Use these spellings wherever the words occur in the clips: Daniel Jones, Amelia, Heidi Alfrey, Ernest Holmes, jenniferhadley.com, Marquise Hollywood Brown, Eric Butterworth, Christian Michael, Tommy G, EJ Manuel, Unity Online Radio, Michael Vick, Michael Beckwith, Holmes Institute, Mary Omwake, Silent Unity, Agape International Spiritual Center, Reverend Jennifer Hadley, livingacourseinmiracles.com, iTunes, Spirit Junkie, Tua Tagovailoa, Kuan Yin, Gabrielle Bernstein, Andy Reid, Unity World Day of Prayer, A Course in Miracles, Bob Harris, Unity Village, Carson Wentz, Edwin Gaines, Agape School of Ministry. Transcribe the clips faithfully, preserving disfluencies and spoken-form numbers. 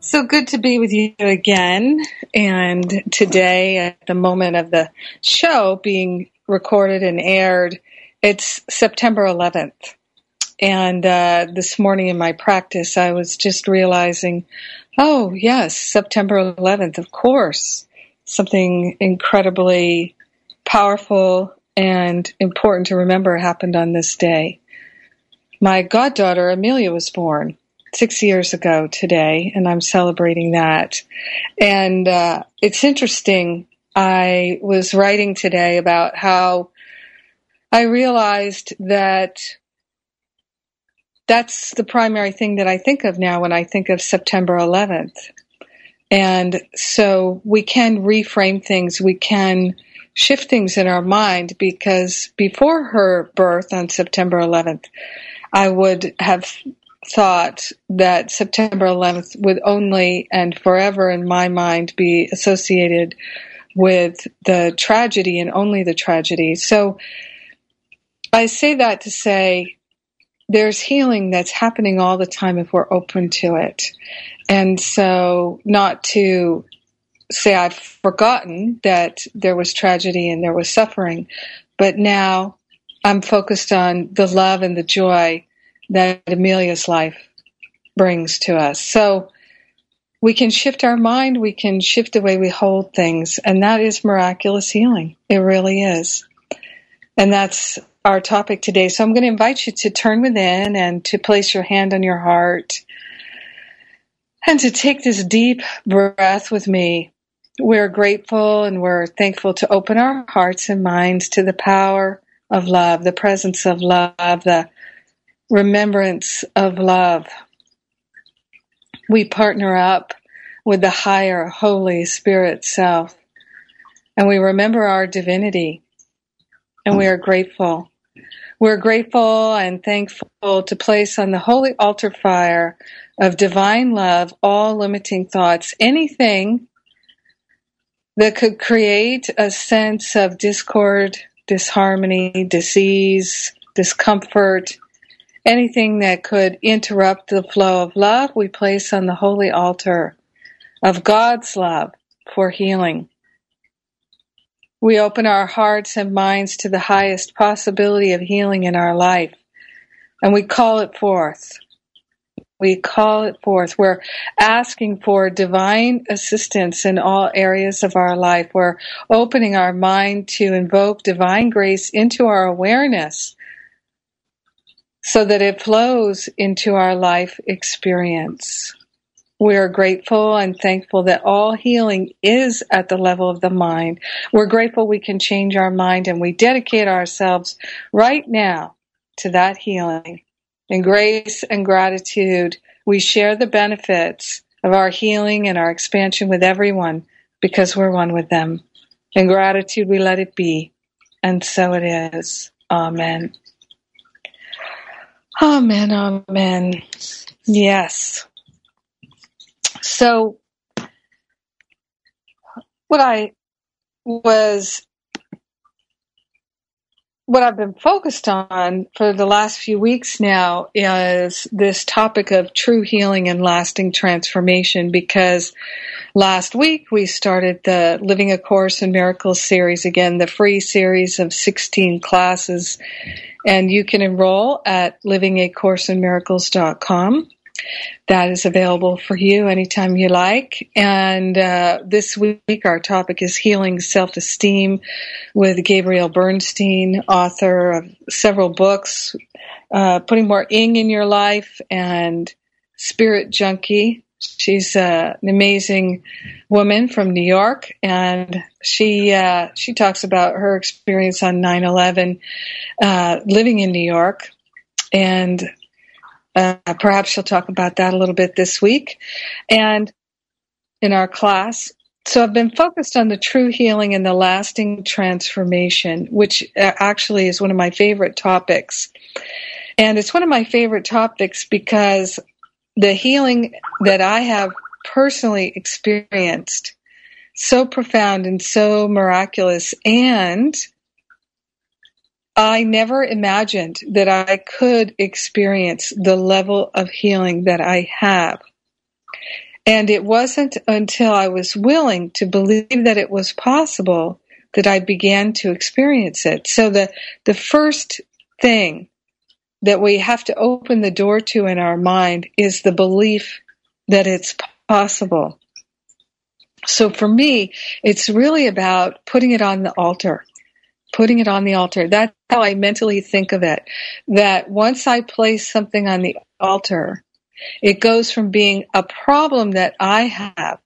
So good to be with you again, and today at the moment of the show being recorded and aired, it's September eleventh, and uh, this morning in my practice I was just realizing, oh yes, September eleventh, of course, something incredibly powerful and important to remember happened on this day. My goddaughter Amelia was born six years ago today, and I'm celebrating that. And uh, it's interesting, I was writing today about how I realized that that's the primary thing that I think of now when I think of September eleventh. And so we can reframe things, we can shift things in our mind, because before her birth on September eleventh, I would have thought that September eleventh would only and forever in my mind be associated with the tragedy and only the tragedy. So I say that to say there's healing that's happening all the time if we're open to it. And so not to say I've forgotten that there was tragedy and there was suffering, but now I'm focused on the love and the joy that Amelia's life brings to us. So we can shift our mind, we can shift the way we hold things, and that is miraculous healing. It really is. And that's our topic today. So I'm going to invite you to turn within and to place your hand on your heart and to take this deep breath with me. We're grateful and we're thankful to open our hearts and minds to the power of love, the presence of love, the remembrance of love. We partner up with the higher Holy Spirit self, and we remember our divinity, and we are grateful. We're grateful and thankful to place on the holy altar fire of divine love all limiting thoughts, anything that could create a sense of discord, disharmony, disease, discomfort. Anything that could interrupt the flow of love, we place on the holy altar of God's love for healing. We open our hearts and minds to the highest possibility of healing in our life, and we call it forth. We call it forth. We're asking for divine assistance in all areas of our life. We're opening our mind to invoke divine grace into our awareness, so that it flows into our life experience. We are grateful and thankful that all healing is at the level of the mind. We're grateful we can change our mind, and we dedicate ourselves right now to that healing. In grace and gratitude, we share the benefits of our healing and our expansion with everyone, because we're one with them. In gratitude, we let it be, and so it is. Amen. Amen, amen. Yes. So, what I was, what I've been focused on for the last few weeks now is this topic of true healing and lasting transformation, because last week we started the Living a Course in Miracles series, again, the free series of sixteen classes. And you can enroll at living a course in miracles dot com. That is available for you anytime you like. And uh, this week our topic is Healing Self-Esteem with Gabrielle Bernstein, author of several books, uh, Putting More Ing in Your Life and Spirit Junkie. She's uh, an amazing woman from New York, and she uh, she talks about her experience on nine eleven, uh, living in New York, and Uh, perhaps she'll talk about that a little bit this week and in our class. So I've been focused on the true healing and the lasting transformation, which actually is one of my favorite topics. And it's one of my favorite topics because the healing that I have personally experienced, so profound and so miraculous, and I never imagined that I could experience the level of healing that I have. And it wasn't until I was willing to believe that it was possible that I began to experience it. So the, the first thing that we have to open the door to in our mind is the belief that it's possible. So for me, it's really about putting it on the altar. Putting it on the altar. That's how I mentally think of it. That once I place something on the altar, it goes from being a problem that I have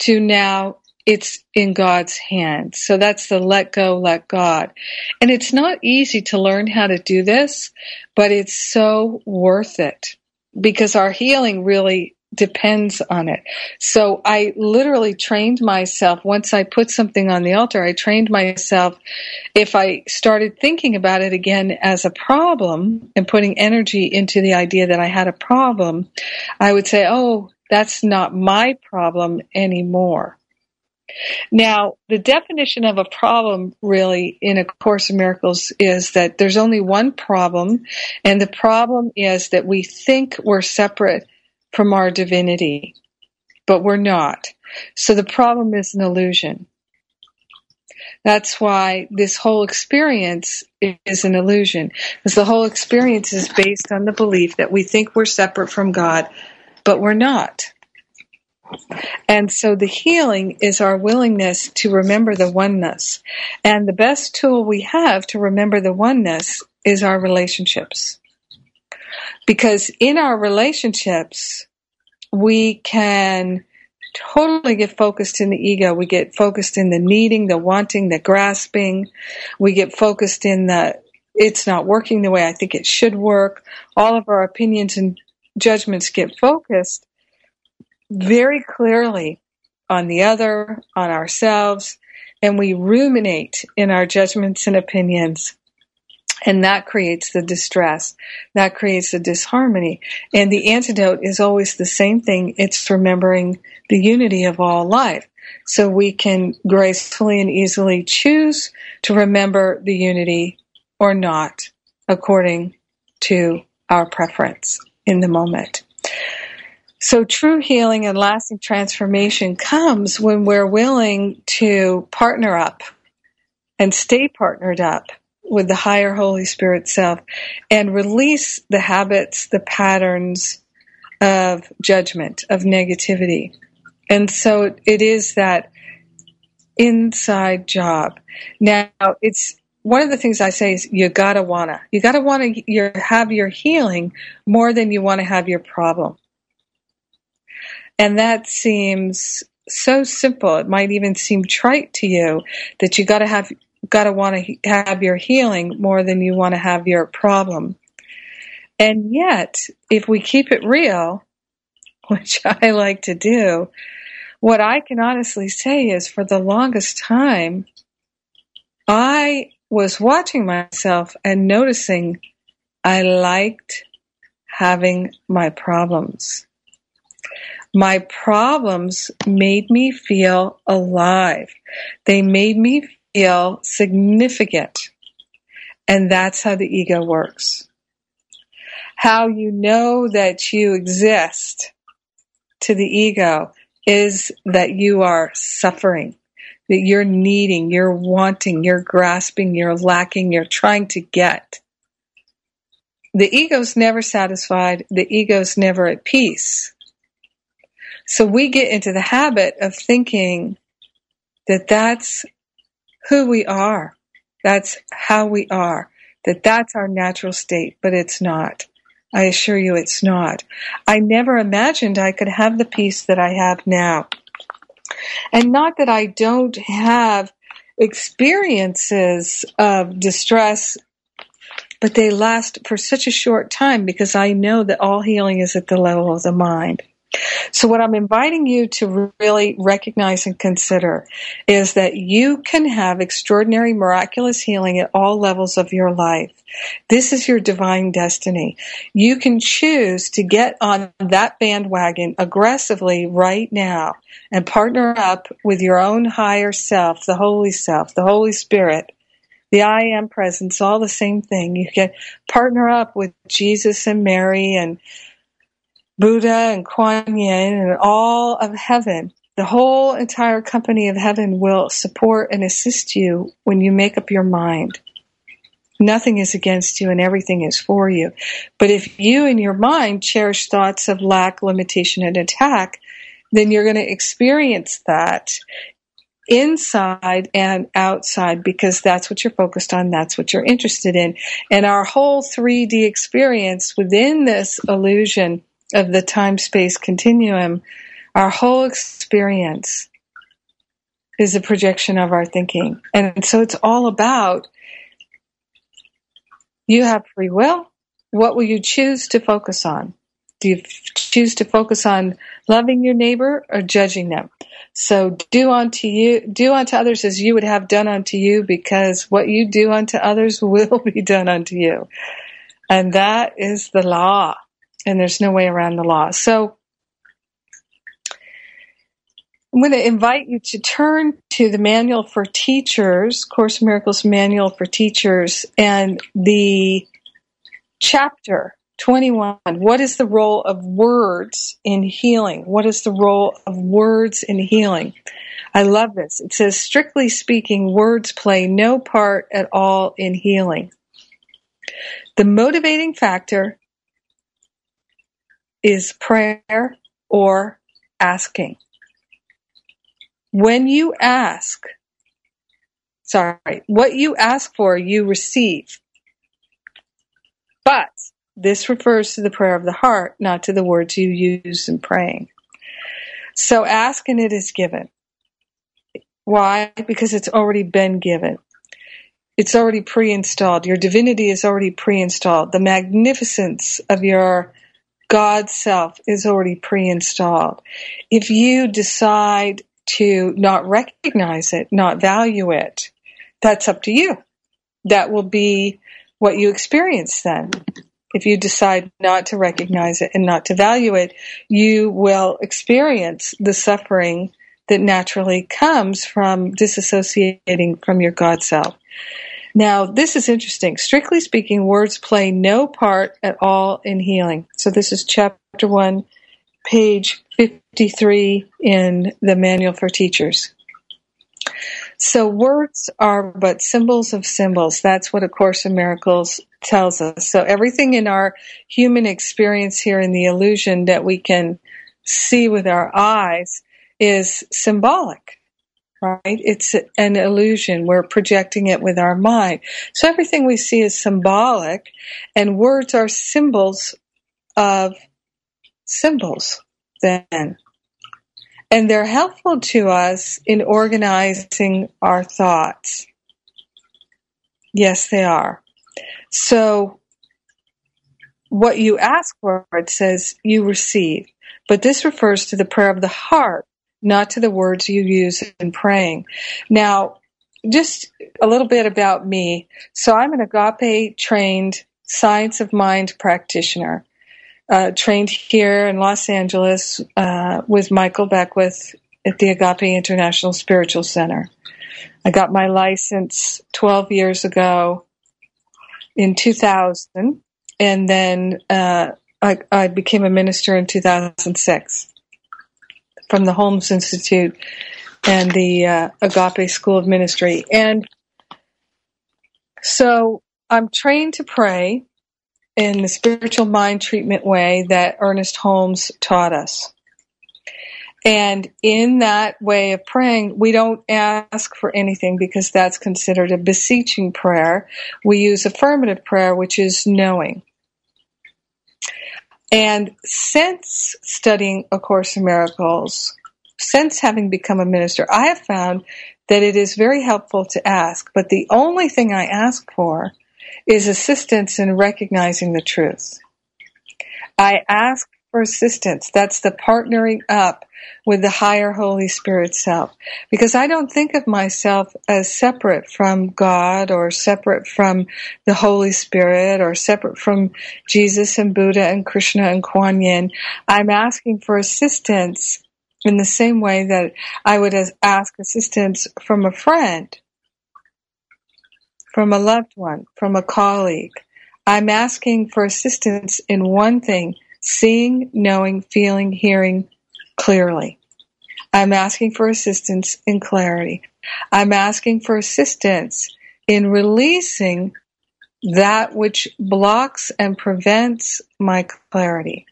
to now it's in God's hands. So that's the let go, let God. And it's not easy to learn how to do this, but it's so worth it because our healing really depends on it. So I literally trained myself, once I put something on the altar, I trained myself, if I started thinking about it again as a problem and putting energy into the idea that I had a problem, I would say, oh, that's not my problem anymore. Now, the definition of a problem really in A Course in Miracles is that there's only one problem, and the problem is that we think we're separate from our divinity, but we're not. So the problem is an illusion. That's why this whole experience is an illusion, because the whole experience is based on the belief that we think we're separate from God, but we're not. And so the healing is our willingness to remember the oneness. And the best tool we have to remember the oneness is our relationships. Because in our relationships, we can totally get focused in the ego. We get focused in the needing, the wanting, the grasping. We get focused in the, it's not working the way I think it should work. All of our opinions and judgments get focused very clearly on the other, on ourselves, and we ruminate in our judgments and opinions. And that creates the distress. That creates the disharmony. And the antidote is always the same thing. It's remembering the unity of all life. So we can gracefully and easily choose to remember the unity or not, according to our preference in the moment. So true healing and lasting transformation comes when we're willing to partner up and stay partnered up with the higher Holy Spirit self, and release the habits, the patterns of judgment, of negativity. And so it is that inside job. Now, it's one of the things I say is you gotta wanna. You gotta wanna your, have your healing more than you wanna have your problem. And that seems so simple. It might even seem trite to you that you gotta have got to want to have your healing more than you want to have your problem. And yet, if we keep it real, which I like to do, what I can honestly say is for the longest time, I was watching myself and noticing I liked having my problems. My problems made me feel alive. They made me feel feel significant. And that's how the ego works. How you know that you exist to the ego is that you are suffering, that you're needing, you're wanting, you're grasping, you're lacking, you're trying to get. The ego's never satisfied. The ego's never at peace. So we get into the habit of thinking that that's who we are, that's how we are, that that's our natural state, but it's not. I assure you it's not. I never imagined I could have the peace that I have now. And not that I don't have experiences of distress, but they last for such a short time because I know that all healing is at the level of the mind. So what I'm inviting you to really recognize and consider is that you can have extraordinary, miraculous healing at all levels of your life. This is your divine destiny. You can choose to get on that bandwagon aggressively right now and partner up with your own higher self, the Holy Self, the Holy Spirit, the I Am Presence, all the same thing. You can partner up with Jesus and Mary and Buddha and Kuan Yin and all of heaven. The whole entire company of heaven will support and assist you when you make up your mind. Nothing is against you and everything is for you. But if you in your mind cherish thoughts of lack, limitation, and attack, then you're going to experience that inside and outside, because that's what you're focused on, that's what you're interested in. And our whole three D experience within this illusion of the time-space continuum, our whole experience is a projection of our thinking. And so it's all about, you have free will. What will you choose to focus on? Do you choose to focus on loving your neighbor or judging them? So do unto you, do unto others as you would have done unto you, because what you do unto others will be done unto you. And that is the law. And there's no way around the law. So I'm going to invite you to turn to the Manual for Teachers, Course in Miracles Manual for Teachers, and the chapter twenty-one. What is the role of words in healing? What is the role of words in healing? I love this. It says, strictly speaking, words play no part at all in healing. The motivating factor is prayer or asking. When you ask, sorry, what you ask for, you receive. But this refers to the prayer of the heart, not to the words you use in praying. So ask and it is given. Why? Because it's already been given. It's already pre-installed. Your divinity is already pre-installed. The magnificence of your God's self is already pre-installed. If you decide to not recognize it, not value it, that's up to you. That will be what you experience then. If you decide not to recognize it and not to value it, you will experience the suffering that naturally comes from disassociating from your God self. Now, this is interesting. Strictly speaking, words play no part at all in healing. So this is chapter one, page fifty-three in the Manual for Teachers. So words are but symbols of symbols. That's what A Course in Miracles tells us. So everything in our human experience here in the illusion that we can see with our eyes is symbolic. Right? It's an illusion. We're projecting it with our mind. So everything we see is symbolic, and words are symbols of symbols then. And they're helpful to us in organizing our thoughts. Yes, they are. So what you ask for, it says you receive. But this refers to the prayer of the heart, not to the words you use in praying. Now, just a little bit about me. So I'm an Agape-trained Science of Mind practitioner, uh, trained here in Los Angeles uh, with Michael Beckwith at the Agape International Spiritual Center. I got my license twelve years ago in two thousand, and then uh, I, I became a minister in two thousand six. From the Holmes Institute and the uh, Agape School of Ministry. And so I'm trained to pray in the spiritual mind treatment way that Ernest Holmes taught us. And in that way of praying, we don't ask for anything because that's considered a beseeching prayer. We use affirmative prayer, which is knowing. And since studying A Course in Miracles, since having become a minister, I have found that it is very helpful to ask. But the only thing I ask for is assistance in recognizing the truth. I ask for assistance. That's the partnering up with the higher Holy Spirit self. Because I don't think of myself as separate from God or separate from the Holy Spirit or separate from Jesus and Buddha and Krishna and Kuan Yin. I'm asking for assistance in the same way that I would ask assistance from a friend, from a loved one, from a colleague. I'm asking for assistance in one thing: seeing, knowing, feeling, hearing clearly. I'm asking for assistance in clarity. I'm asking for assistance in releasing that which blocks and prevents my clarity.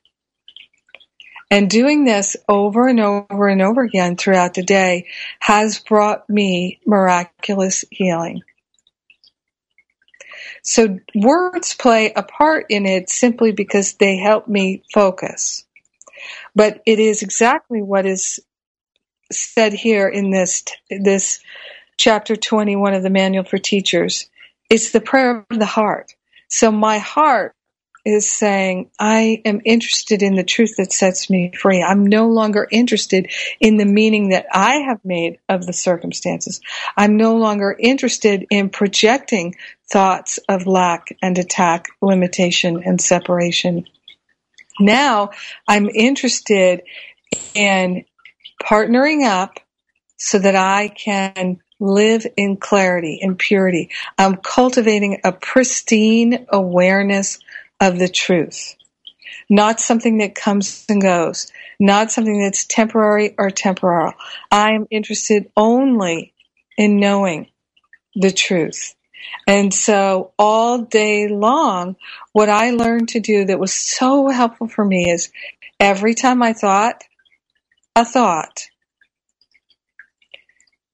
And doing this over and over and over again throughout the day has brought me miraculous healing. So words play a part in it simply because they help me focus. But it is exactly what is said here in this this chapter twenty-one of the Manual for Teachers. It's the prayer of the heart. So my heart is saying, I am interested in the truth that sets me free. I'm no longer interested in the meaning that I have made of the circumstances. I'm no longer interested in projecting thoughts of lack and attack, limitation and separation. Now I'm interested in partnering up so that I can live in clarity and purity. I'm cultivating a pristine awareness of the truth, not something that comes and goes, not something that's temporary or temporal. I'm interested only in knowing the truth. And so all day long, what I learned to do that was so helpful for me is every time I thought a thought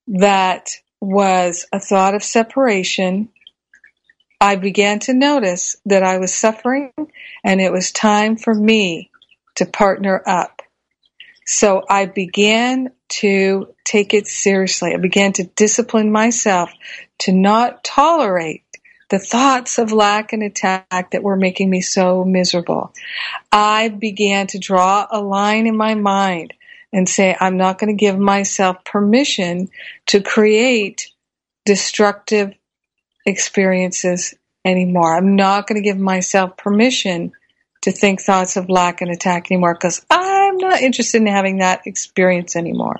that was a thought of separation, I began to notice that I was suffering and it was time for me to partner up. So I began to take it seriously. I began to discipline myself to not tolerate the thoughts of lack and attack that were making me so miserable. I began to draw a line in my mind and say, I'm not going to give myself permission to create destructive experiences anymore. I'm not going to give myself permission to think thoughts of lack and attack anymore because I'm not interested in having that experience anymore.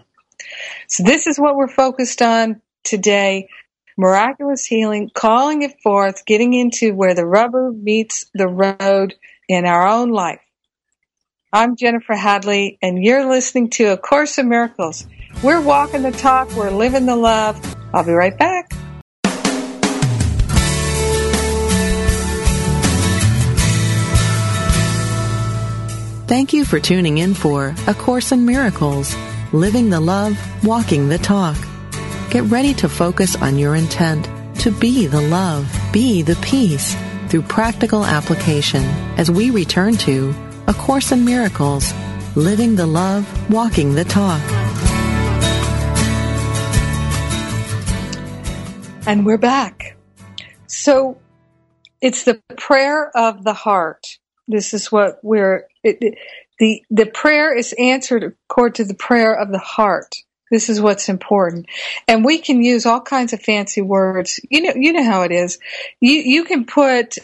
So this is what we're focused on today. Miraculous healing, calling it forth, getting into where the rubber meets the road in our own life. I'm Jennifer Hadley, and you're listening to A Course in Miracles. We're walking the talk. We're living the love. I'll be right back. Thank you for tuning in for A Course in Miracles, Living the Love, Walking the Talk. Get ready to focus on your intent to be the love, be the peace through practical application as we return to A Course in Miracles, Living the Love, Walking the Talk. And we're back. So it's the prayer of the heart. This is what we're, it, it, the the prayer is answered according to the prayer of the heart. This is what's important. And we can use all kinds of fancy words. You know, you know how it is. You, you can put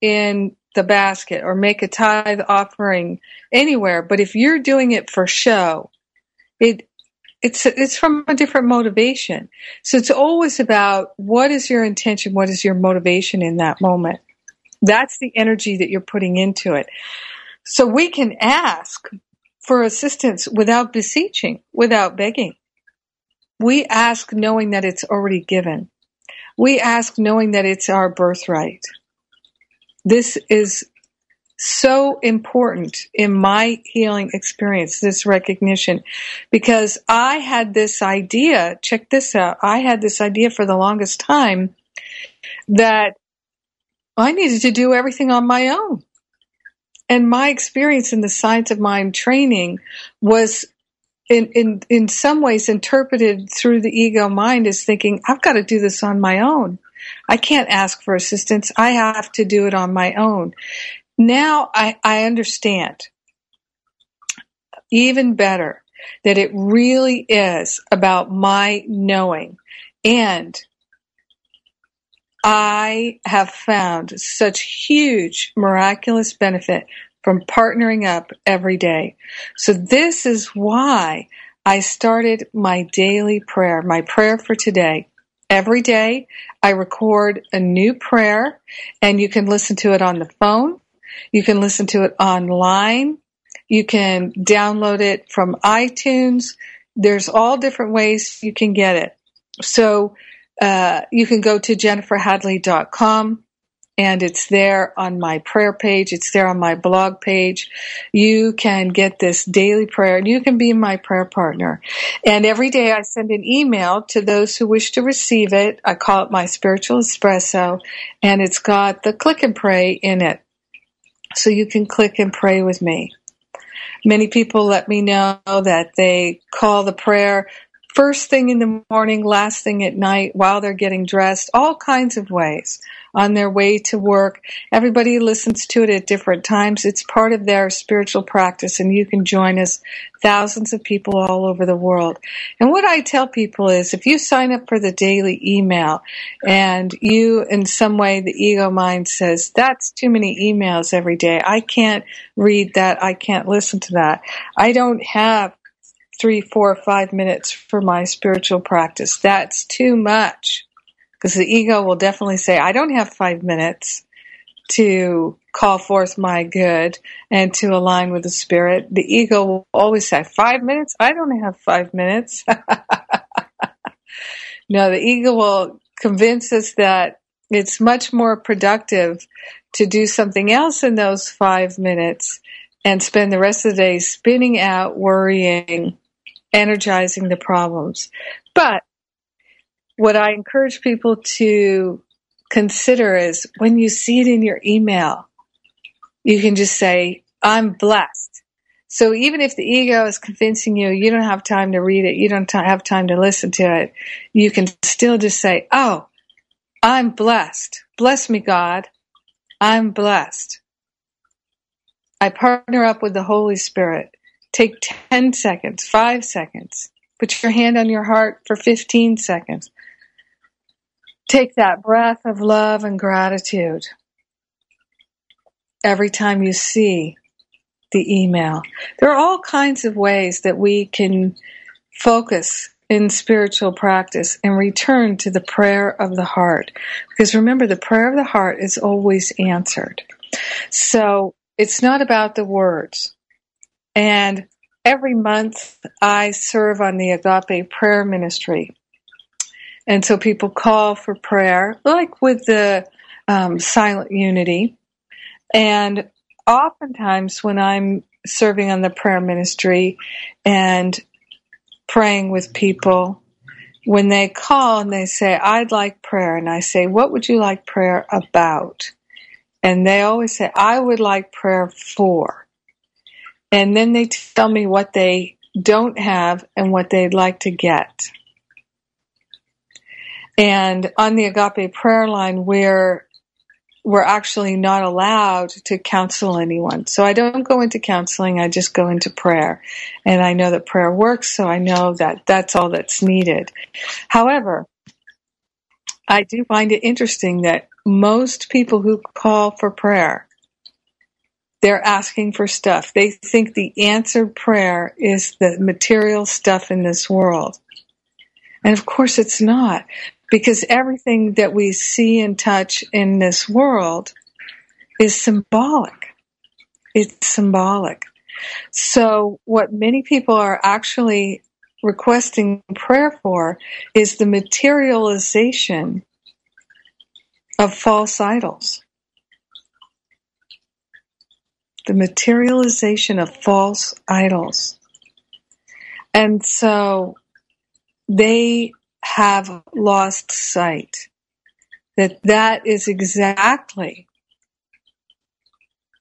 in the basket or make a tithe offering anywhere, but if you're doing it for show, it it's it's from a different motivation. So it's always about what is your intention, what is your motivation in that moment. That's the energy that you're putting into it. So we can ask for assistance without beseeching, without begging. We ask knowing that it's already given. We ask knowing that it's our birthright. This is so important in my healing experience, this recognition, because I had this idea, check this out, I had this idea for the longest time that I needed to do everything on my own. And my experience in the science of mind training was in, in, in some ways interpreted through the ego mind as thinking, I've got to do this on my own. I can't ask for assistance. I have to do it on my own. Now I, I understand even better that it really is about my knowing. And I have found such huge, miraculous benefit from partnering up every day. So this is why I started my daily prayer, my prayer for today. Every day I record a new prayer, and you can listen to it on the phone. You can listen to it online. You can download it from iTunes. There's all different ways you can get it. So uh, you can go to jennifer hadley dot com, and it's there on my prayer page. It's there on my blog page. You can get this daily prayer, and you can be my prayer partner. And every day I send an email to those who wish to receive it. I call it my spiritual espresso, and it's got the click and pray in it. So you can click and pray with me. Many people let me know that they call the prayer first thing in the morning, last thing at night, while they're getting dressed, all kinds of ways, on their way to work. Everybody listens to it at different times. It's part of their spiritual practice, and you can join us, thousands of people all over the world. And what I tell people is, if you sign up for the daily email, and you, in some way, the ego mind says, that's too many emails every day. I can't read that. I can't listen to that. I don't have three, four, five minutes for my spiritual practice. That's too much. Because the ego will definitely say, I don't have five minutes to call forth my good and to align with the spirit. The ego will always say, five minutes? I don't have five minutes. No, the ego will convince us that it's much more productive to do something else in those five minutes and spend the rest of the day spinning out, worrying, energizing the problems. But what I encourage people to consider is, when you see it in your email, you can just say, I'm blessed. So even if the ego is convincing you, you don't have time to read it, you don't t- have time to listen to it, you can still just say, oh, I'm blessed. Bless me, God. I'm blessed. I partner up with the Holy Spirit. Take ten seconds, five seconds. Put your hand on your heart for fifteen seconds. Take that breath of love and gratitude every time you see the email. There are all kinds of ways that we can focus in spiritual practice and return to the prayer of the heart. Because remember, the prayer of the heart is always answered. So it's not about the words. And every month I serve on the Agape Prayer Ministry. And so people call for prayer, like with the um, Silent Unity. And oftentimes when I'm serving on the prayer ministry and praying with people, when they call and they say, I'd like prayer, and I say, what would you like prayer about? And they always say, I would like prayer for. And then they tell me what they don't have and what they'd like to get. And on the Agape Prayer Line, we're, we're actually not allowed to counsel anyone. So I don't go into counseling, I just go into prayer. And I know that prayer works, so I know that that's all that's needed. However, I do find it interesting that most people who call for prayer, they're asking for stuff. They think the answered prayer is the material stuff in this world. And of course it's not. Because everything that we see and touch in this world is symbolic. It's symbolic. So what many people are actually requesting prayer for is the materialization of false idols. The materialization of false idols. And so they have lost sight that that is exactly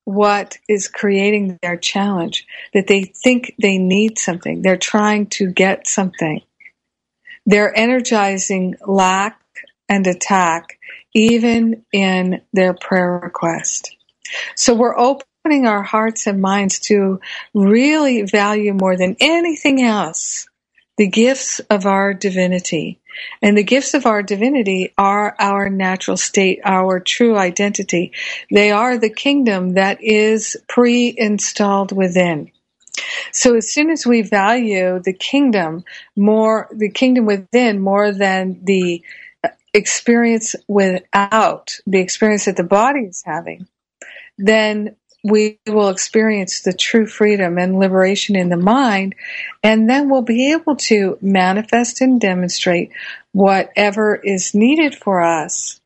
what is creating their challenge, that they think they need something. They're trying to get something. They're energizing lack and attack, even in their prayer request. So we're opening our hearts and minds to really value more than anything else the gifts of our divinity. And the gifts of our divinity are our natural state, our true identity. They are the kingdom that is pre-installed within. So as soon as we value the kingdom more, the kingdom within more than the experience without, the experience that the body is having, then we will experience the true freedom and liberation in the mind, and then we'll be able to manifest and demonstrate whatever is needed for us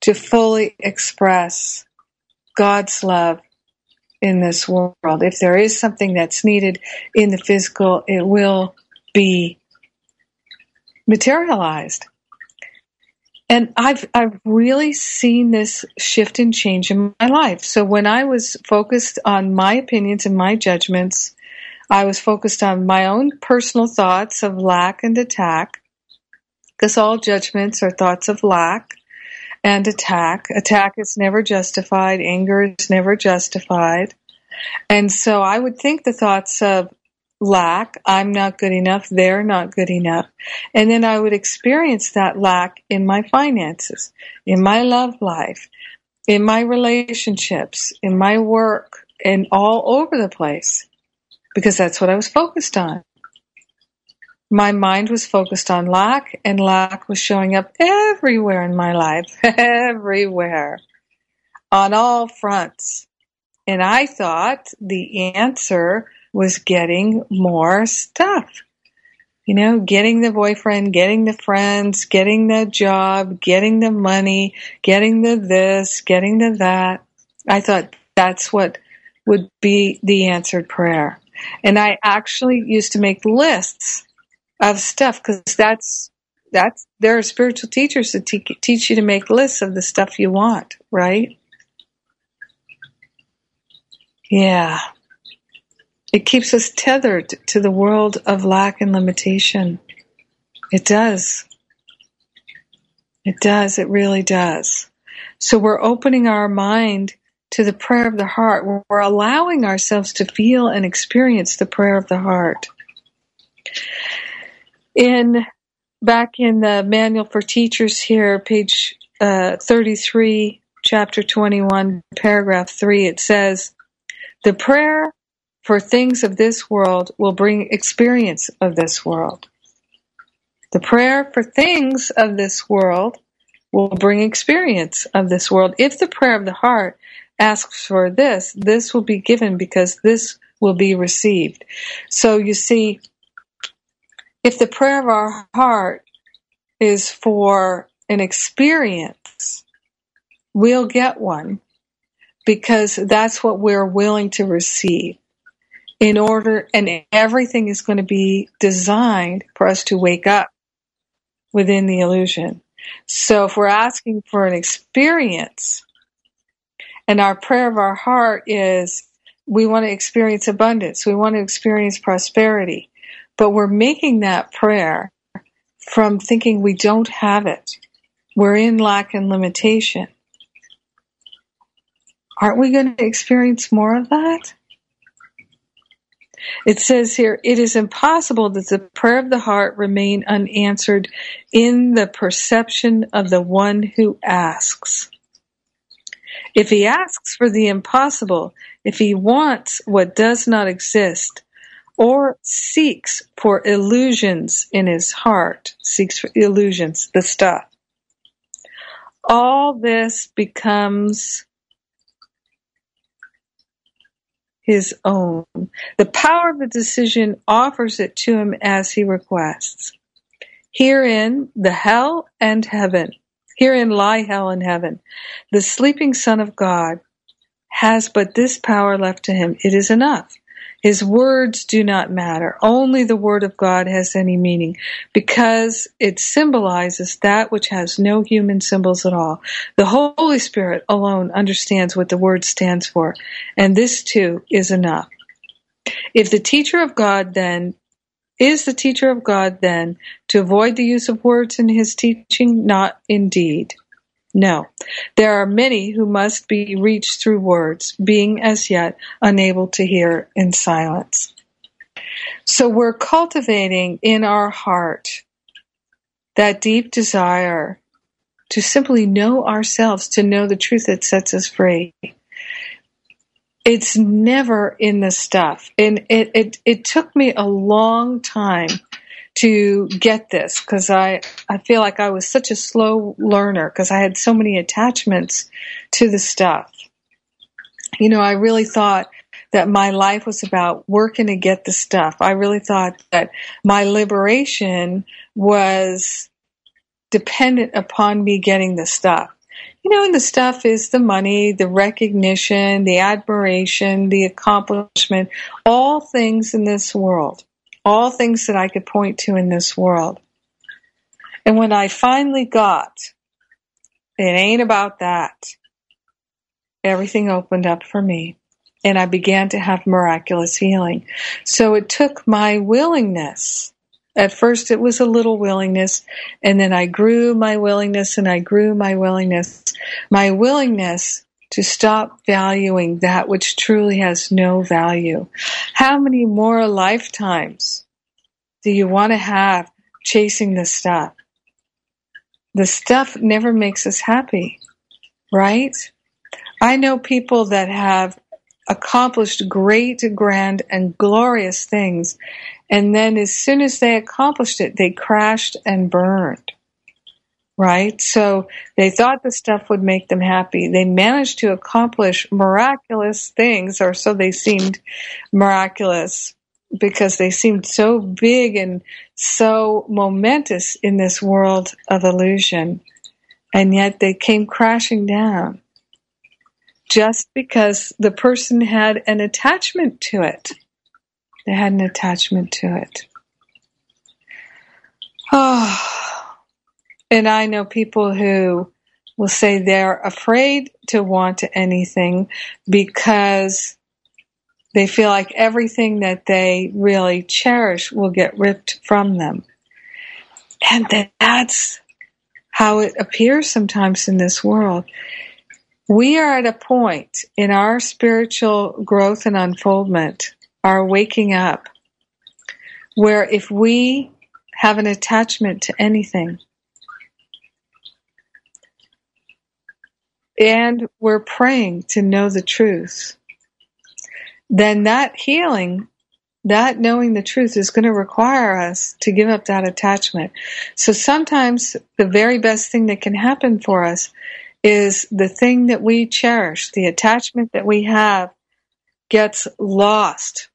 to fully express God's love in this world. If there is something that's needed in the physical, it will be materialized. And I've I've really seen this shift and change in my life. So when I was focused on my opinions and my judgments, I was focused on my own personal thoughts of lack and attack, because all judgments are thoughts of lack and attack. Attack is never justified. Anger is never justified. And so I would think the thoughts of lack, I'm not good enough, they're not good enough. And then I would experience that lack in my finances, in my love life, in my relationships, in my work, and all over the place, because that's what I was focused on. My mind was focused on lack, and lack was showing up everywhere in my life, everywhere, on all fronts. And I thought the answer was getting more stuff. You know, getting the boyfriend, getting the friends, getting the job, getting the money, getting the this, getting the that. I thought that's what would be the answered prayer. And I actually used to make lists of stuff, because that's, that's, there are spiritual teachers that te- teach you to make lists of the stuff you want, right? Yeah. It keeps us tethered to the world of lack and limitation. It does. It does. It really does. So we're opening our mind to the prayer of the heart. We're allowing ourselves to feel and experience the prayer of the heart. In back in the Manual for Teachers here, page uh, thirty-three, chapter twenty-one, paragraph three, it says, "The prayer for things of this world will bring experience of this world." The prayer for things of this world will bring experience of this world. If the prayer of the heart asks for this, this will be given because this will be received. So you see, if the prayer of our heart is for an experience, we'll get one because that's what we're willing to receive. In order, and everything is going to be designed for us to wake up within the illusion. So if we're asking for an experience, and our prayer of our heart is, we want to experience abundance, we want to experience prosperity, but we're making that prayer from thinking we don't have it. We're in lack and limitation. Aren't we going to experience more of that? It says here, "It is impossible that the prayer of the heart remain unanswered in the perception of the one who asks. If he asks for the impossible, if he wants what does not exist, or seeks for illusions in his heart," seeks for illusions, the stuff, "all this becomes his own. The power of the decision offers it to him as he requests. Herein the hell and heaven, herein lie hell and heaven. The sleeping Son of God has but this power left to him. It is enough. His words do not matter. Only the word of God has any meaning, because it symbolizes that which has no human symbols at all. The Holy Spirit alone understands what the word stands for, and this too is enough. If the teacher of God, then, Is the teacher of God, then, to avoid the use of words in his teaching? Not indeed. No. There are many who must be reached through words, being as yet unable to hear in silence. So we're cultivating in our heart that deep desire to simply know ourselves, to know the truth that sets us free. It's never in the stuff. And it, it, it took me a long time to get this, because I, I feel like I was such a slow learner, because I had so many attachments to the stuff. You know, I really thought that my life was about working to get the stuff. I really thought that my liberation was dependent upon me getting the stuff. You know, and the stuff is the money, the recognition, the admiration, the accomplishment, all things in this world, all things that I could point to in this world. And when I finally got, it ain't about that, everything opened up for me, and I began to have miraculous healing. So it took my willingness. At first it was a little willingness, and then I grew my willingness, and I grew my willingness. My willingness to stop valuing that which truly has no value. How many more lifetimes do you want to have chasing the stuff? The stuff never makes us happy, right? I know people that have accomplished great, grand, and glorious things, and then as soon as they accomplished it, they crashed and burned, right? So they thought the stuff would make them happy. They managed to accomplish miraculous things, or so they seemed miraculous, because they seemed so big and so momentous in this world of illusion, and yet they came crashing down. Just because the person had an attachment to it. They had an attachment to it. Oh, and I know people who will say they're afraid to want anything because they feel like everything that they really cherish will get ripped from them. And that's how it appears sometimes in this world. We are at a point in our spiritual growth and unfoldment, our waking up, where if we have an attachment to anything, and we're praying to know the truth, then that healing, that knowing the truth, is going to require us to give up that attachment. So sometimes the very best thing that can happen for us is the thing that we cherish, the attachment that we have, gets lost.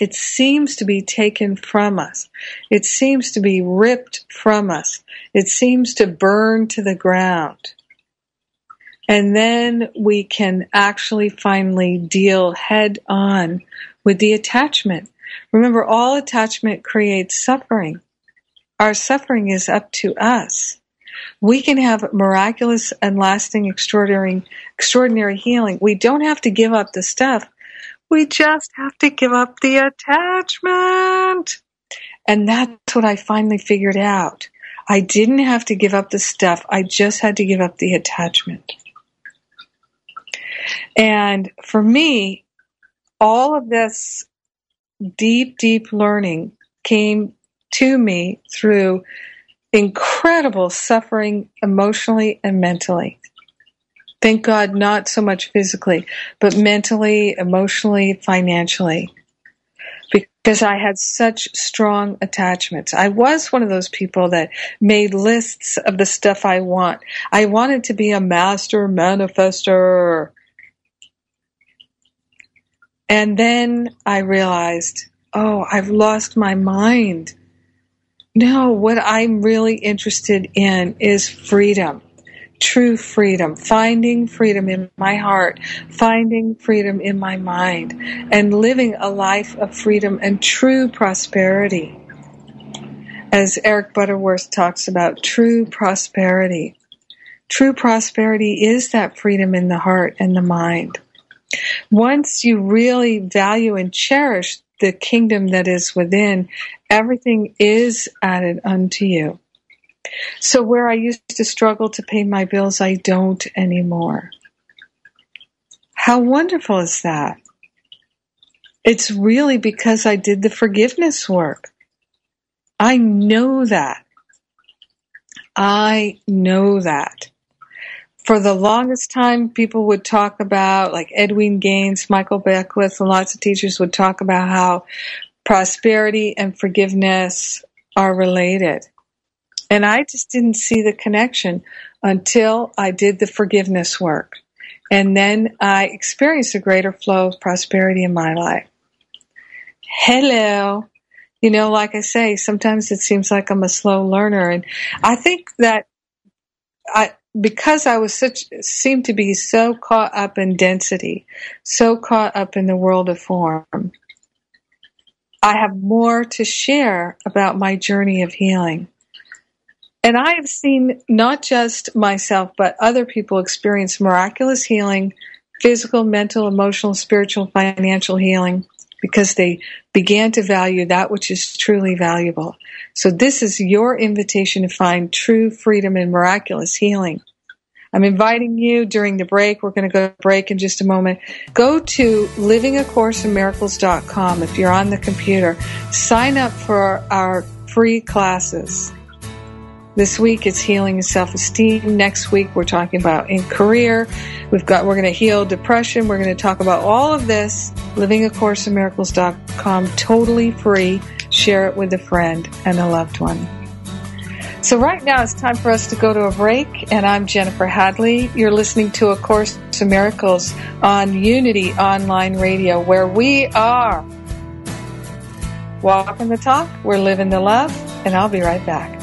It seems to be taken from us. It seems to be ripped from us. It seems to burn to the ground. And then we can actually finally deal head on with the attachment. Remember, all attachment creates suffering. Our suffering is up to us. We can have miraculous and lasting extraordinary, extraordinary healing. We don't have to give up the stuff. We just have to give up the attachment. And that's what I finally figured out. I didn't have to give up the stuff. I just had to give up the attachment. And for me, all of this deep, deep learning came to me through incredible suffering emotionally and mentally. Thank God, not so much physically, but mentally, emotionally, financially. Because I had such strong attachments. I was one of those people that made lists of the stuff I want. I wanted to be a master manifester. And then I realized, oh, I've lost my mind. No, what I'm really interested in is freedom, true freedom, finding freedom in my heart, finding freedom in my mind, and living a life of freedom and true prosperity. As Eric Butterworth talks about, true prosperity. True prosperity is that freedom in the heart and the mind. Once you really value and cherish the kingdom that is within, everything is added unto you. So where I used to struggle to pay my bills, I don't anymore. How wonderful is that? It's really because I did the forgiveness work. I know that. I know that. For the longest time, people would talk about, like Edwin Gaines, Michael Beckwith, and lots of teachers would talk about how prosperity and forgiveness are related. And I just didn't see the connection until I did the forgiveness work. And then I experienced a greater flow of prosperity in my life. Hello. You know, like I say, sometimes it seems like I'm a slow learner. And I think that I, because I was such, seemed to be so caught up in density, so caught up in the world of form, I have more to share about my journey of healing. And I have seen not just myself, but other people experience miraculous healing, physical, mental, emotional, spiritual, financial healing, because they began to value that which is truly valuable. So this is your invitation to find true freedom and miraculous healing. I'm inviting you during the break. We're going to go to break in just a moment. Go to living a course in miracles dot com if you're on the computer. Sign up for our free classes. This week it's healing and self-esteem. Next week we're talking about in career. We've got, we're going to heal depression. We're going to talk about all of this. living a course in miracles dot com, totally free. Share it with a friend and a loved one. So right now it's time for us to go to a break, and I'm Jennifer Hadley. You're listening to A Course in Miracles on Unity Online Radio, where we are walking the talk, we're living the love, and I'll be right back.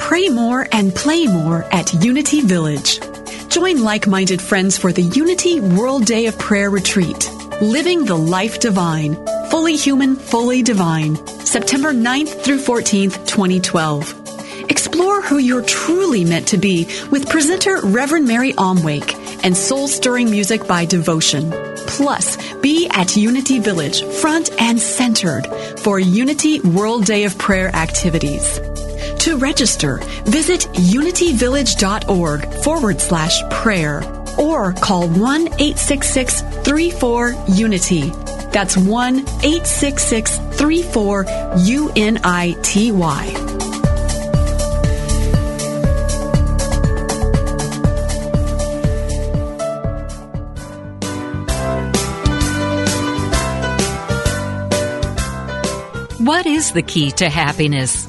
Pray more and play more at Unity Village. Join like-minded friends for the Unity World Day of Prayer Retreat, Living the Life Divine, Fully Human, Fully Divine, September ninth through fourteenth, twenty twelve. Explore who you're truly meant to be with presenter Reverend Mary Omwake and soul-stirring music by Devotion. Plus, be at Unity Village, front and centered, for Unity World Day of Prayer activities. To register, visit unityvillage.org forward slash prayer or call one eight six six three four unity. That's one eight six six three four U N I T Y. What is the key to happiness?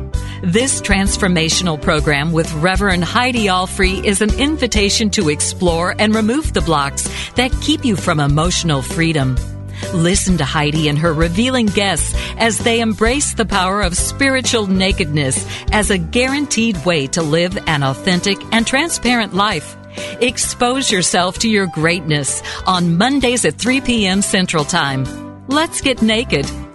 This transformational program with Reverend Heidi Alfrey is an invitation to explore and remove the blocks that keep you from emotional freedom. Listen to Heidi and her revealing guests as they embrace the power of spiritual nakedness as a guaranteed way to live an authentic and transparent life. Expose yourself to your greatness on Mondays at three p.m. Central Time. Let's get naked.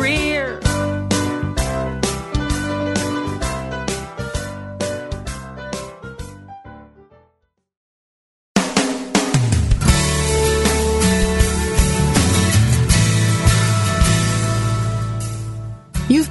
rear. You've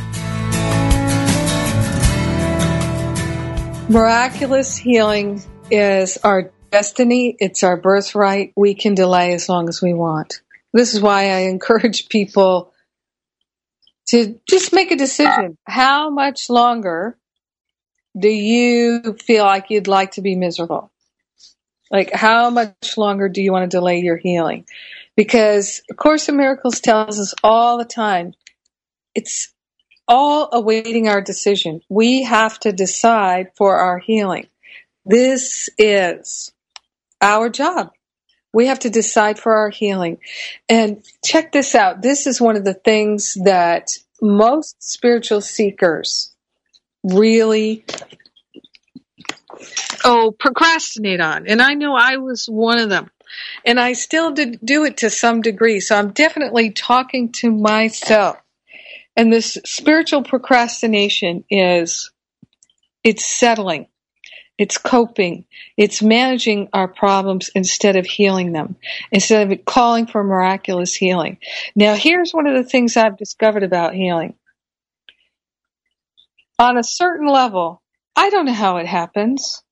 Miraculous healing is our destiny. It's our birthright. We can delay as long as we want. This is why I encourage people to just make a decision. How much longer do you feel like you'd like to be miserable? Like, how much longer do you want to delay your healing? Because A Course in Miracles tells us all the time, it's all awaiting our decision. We have to decide for our healing. This is our job. We have to decide for our healing. And check this out. This is one of the things that most spiritual seekers really oh, procrastinate on. And I know I was one of them. And I still did do it to some degree. So I'm definitely talking to myself. And this spiritual procrastination is, it's settling. It's coping. It's managing our problems instead of healing them, instead of calling for miraculous healing. Now, here's one of the things I've discovered about healing. On a certain level, I don't know how it happens,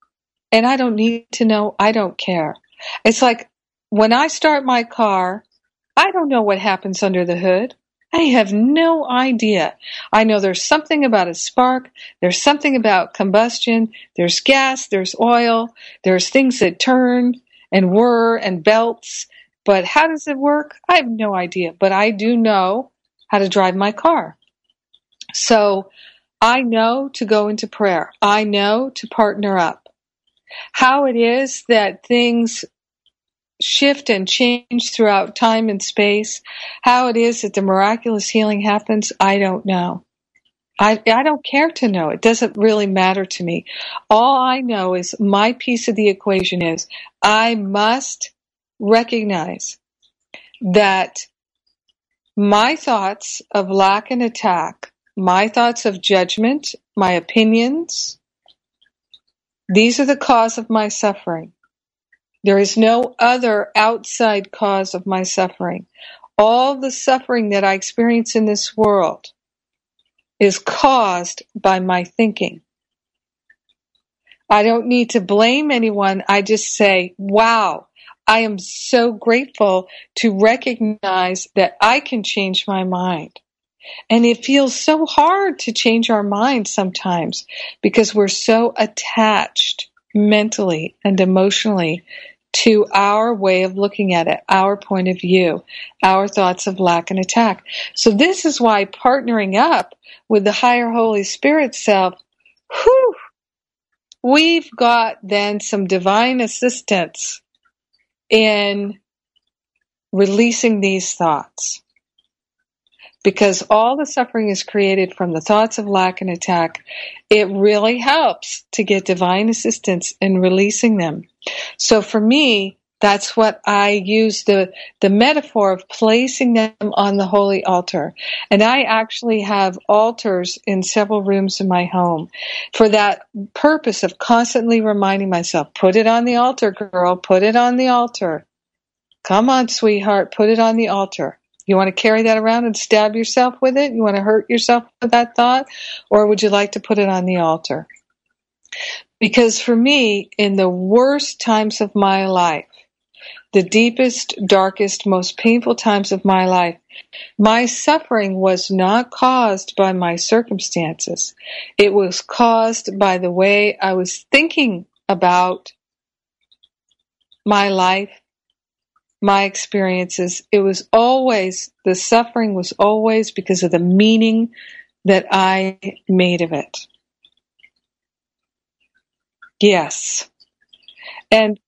and I don't need to know. I don't care. It's like when I start my car, I don't know what happens under the hood. I have no idea. I know there's something about a spark. There's something about combustion. There's gas. There's oil. There's things that turn and whir and belts. But how does it work? I have no idea. But I do know how to drive my car. So I know to go into prayer. I know to partner up. How it is that things shift and change throughout time and space, how it is that the miraculous healing happens, I don't know. I, I don't care to know. It doesn't really matter to me. All I know is my piece of the equation is I must recognize that my thoughts of lack and attack, my thoughts of judgment, my opinions, these are the cause of my suffering. There is no other outside cause of my suffering. All the suffering that I experience in this world is caused by my thinking. I don't need to blame anyone. I just say, wow, I am so grateful to recognize that I can change my mind. And it feels so hard to change our mind sometimes because we're so attached mentally and emotionally to our way of looking at it, our point of view, our thoughts of lack and attack. So this is why partnering up with the higher Holy Spirit self, whew, we've got then some divine assistance in releasing these thoughts. Because all the suffering is created from the thoughts of lack and attack, it really helps to get divine assistance in releasing them. So for me, that's what I use the, the metaphor of placing them on the holy altar. And I actually have altars in several rooms in my home for that purpose of constantly reminding myself, put it on the altar, girl, put it on the altar. Come on, sweetheart, put it on the altar. You want to carry that around and stab yourself with it? You want to hurt yourself with that thought? Or would you like to put it on the altar? Because for me, in the worst times of my life, the deepest, darkest, most painful times of my life, my suffering was not caused by my circumstances. It was caused by the way I was thinking about my life, my experiences. It was always, the suffering was always because of the meaning that I made of it. Yes. And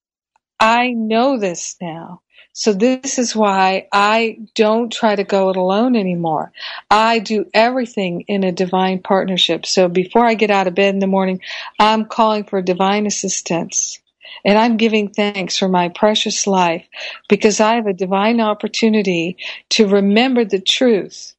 I know this now. So this is why I don't try to go it alone anymore. I do everything in a divine partnership. So before I get out of bed in the morning, I'm calling for divine assistance. And I'm giving thanks for my precious life because I have a divine opportunity to remember the truth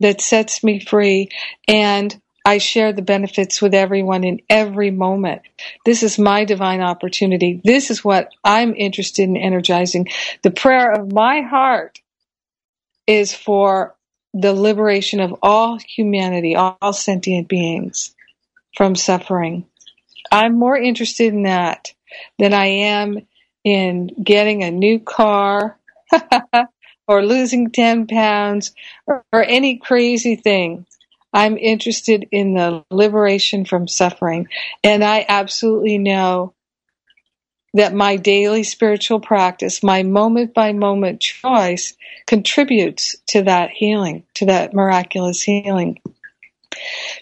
that sets me free, and I share the benefits with everyone in every moment. This is my divine opportunity. This is what I'm interested in energizing. The prayer of my heart is for the liberation of all humanity, all sentient beings from suffering. I'm more interested in that than I am in getting a new car or losing ten pounds or, or any crazy thing. I'm interested in the liberation from suffering. And I absolutely know that my daily spiritual practice, my moment-by-moment choice, contributes to that healing, to that miraculous healing.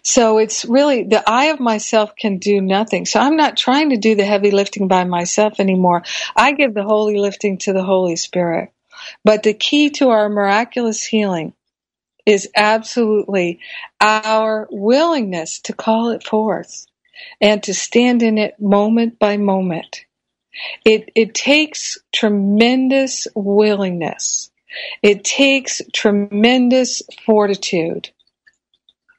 So it's really, the I of myself can do nothing. So I'm not trying to do the heavy lifting by myself anymore. I give the holy lifting to the Holy Spirit. But the key to our miraculous healing is absolutely our willingness to call it forth and to stand in it moment by moment. It it takes tremendous willingness. It takes tremendous fortitude.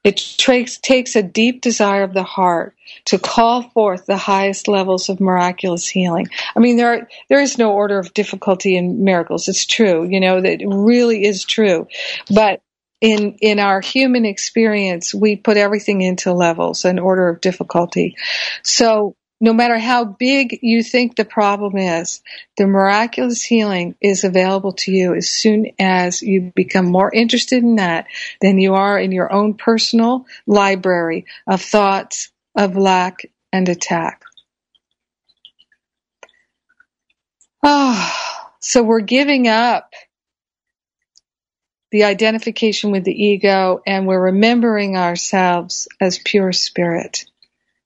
It takes takes a deep desire of the heart to call forth the highest levels of miraculous healing. I mean, there are, there is no order of difficulty in miracles. It's true, you know, that really is true. But In in our human experience, we put everything into levels, an order of difficulty. So no matter how big you think the problem is, the miraculous healing is available to you as soon as you become more interested in that than you are in your own personal library of thoughts of lack and attack. Oh, so we're giving up the identification with the ego, and we're remembering ourselves as pure spirit.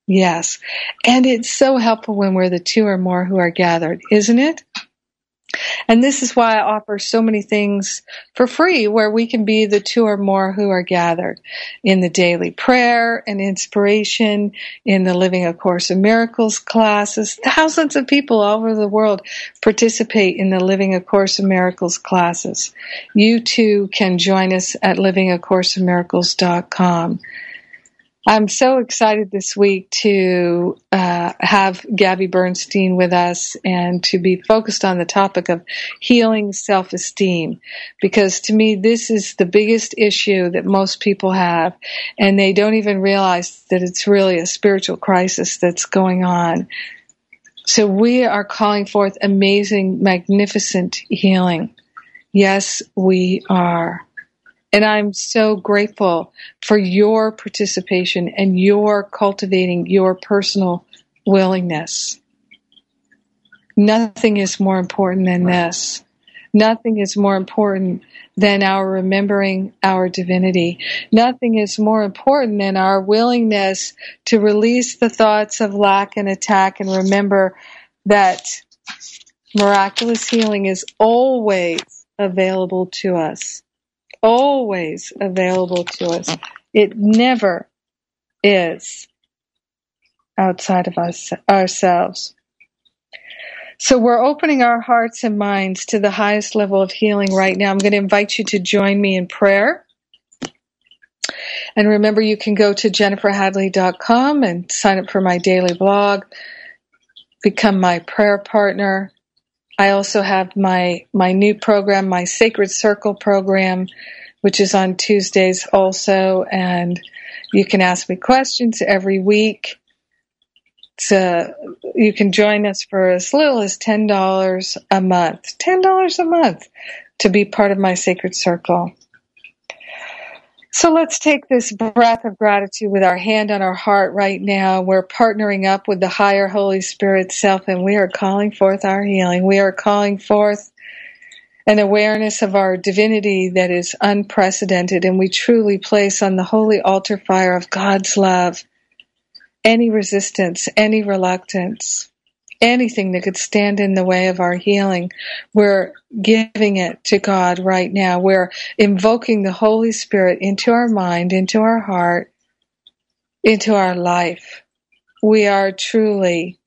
Yes. And it's so helpful when we're the two or more who are gathered, isn't it? And this is why I offer so many things for free, where we can be the two or more who are gathered in the daily prayer and inspiration, in the Living A Course in Miracles classes. Thousands of people all over the world participate in the Living A Course in Miracles classes. You too can join us at living a course in miracles dot com. I'm so excited this week to uh, have Gabby Bernstein with us and to be focused on the topic of healing self-esteem, because to me this is the biggest issue that most people have, and they don't even realize that it's really a spiritual crisis that's going on. So we are calling forth amazing, magnificent healing. Yes, we are. And I'm so grateful for your participation and your cultivating your personal willingness. Nothing is more important than this. Nothing is more important than our remembering our divinity. Nothing is more important than our willingness to release the thoughts of lack and attack and remember that miraculous healing is always available to us. Always available to us. It never is outside of us ourselves. So we're opening our hearts and minds to the highest level of healing right now. I'm going to invite you to join me in prayer. And remember, you can go to jennifer hadley dot com and sign up for my daily blog, become my prayer partner. I also have my, my new program, my Sacred Circle program, which is on Tuesdays also, and you can ask me questions every week. So you can join us for as little as ten dollars a month, ten dollars a month to be part of my Sacred Circle. So let's take this breath of gratitude with our hand on our heart right now. We're partnering up with the higher Holy Spirit self, and we are calling forth our healing. We are calling forth an awareness of our divinity that is unprecedented, and we truly place on the holy altar fire of God's love any resistance, any reluctance, anything that could stand in the way of our healing. We're giving it to God right now. We're invoking the Holy Spirit into our mind, into our heart, into our life. We are truly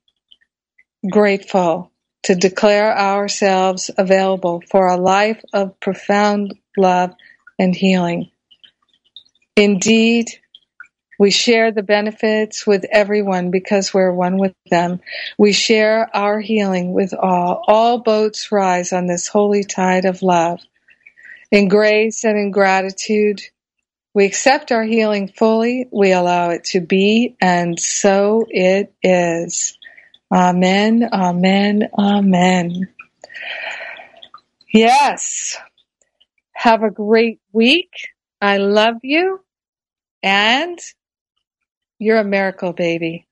grateful to declare ourselves available for a life of profound love and healing. Indeed, we share the benefits with everyone because we're one with them. We share our healing with all. All boats rise on this holy tide of love. In grace and in gratitude, we accept our healing fully. We allow it to be, and so it is. Amen, amen, amen. Yes. Have a great week. I love you. And you're a miracle, baby.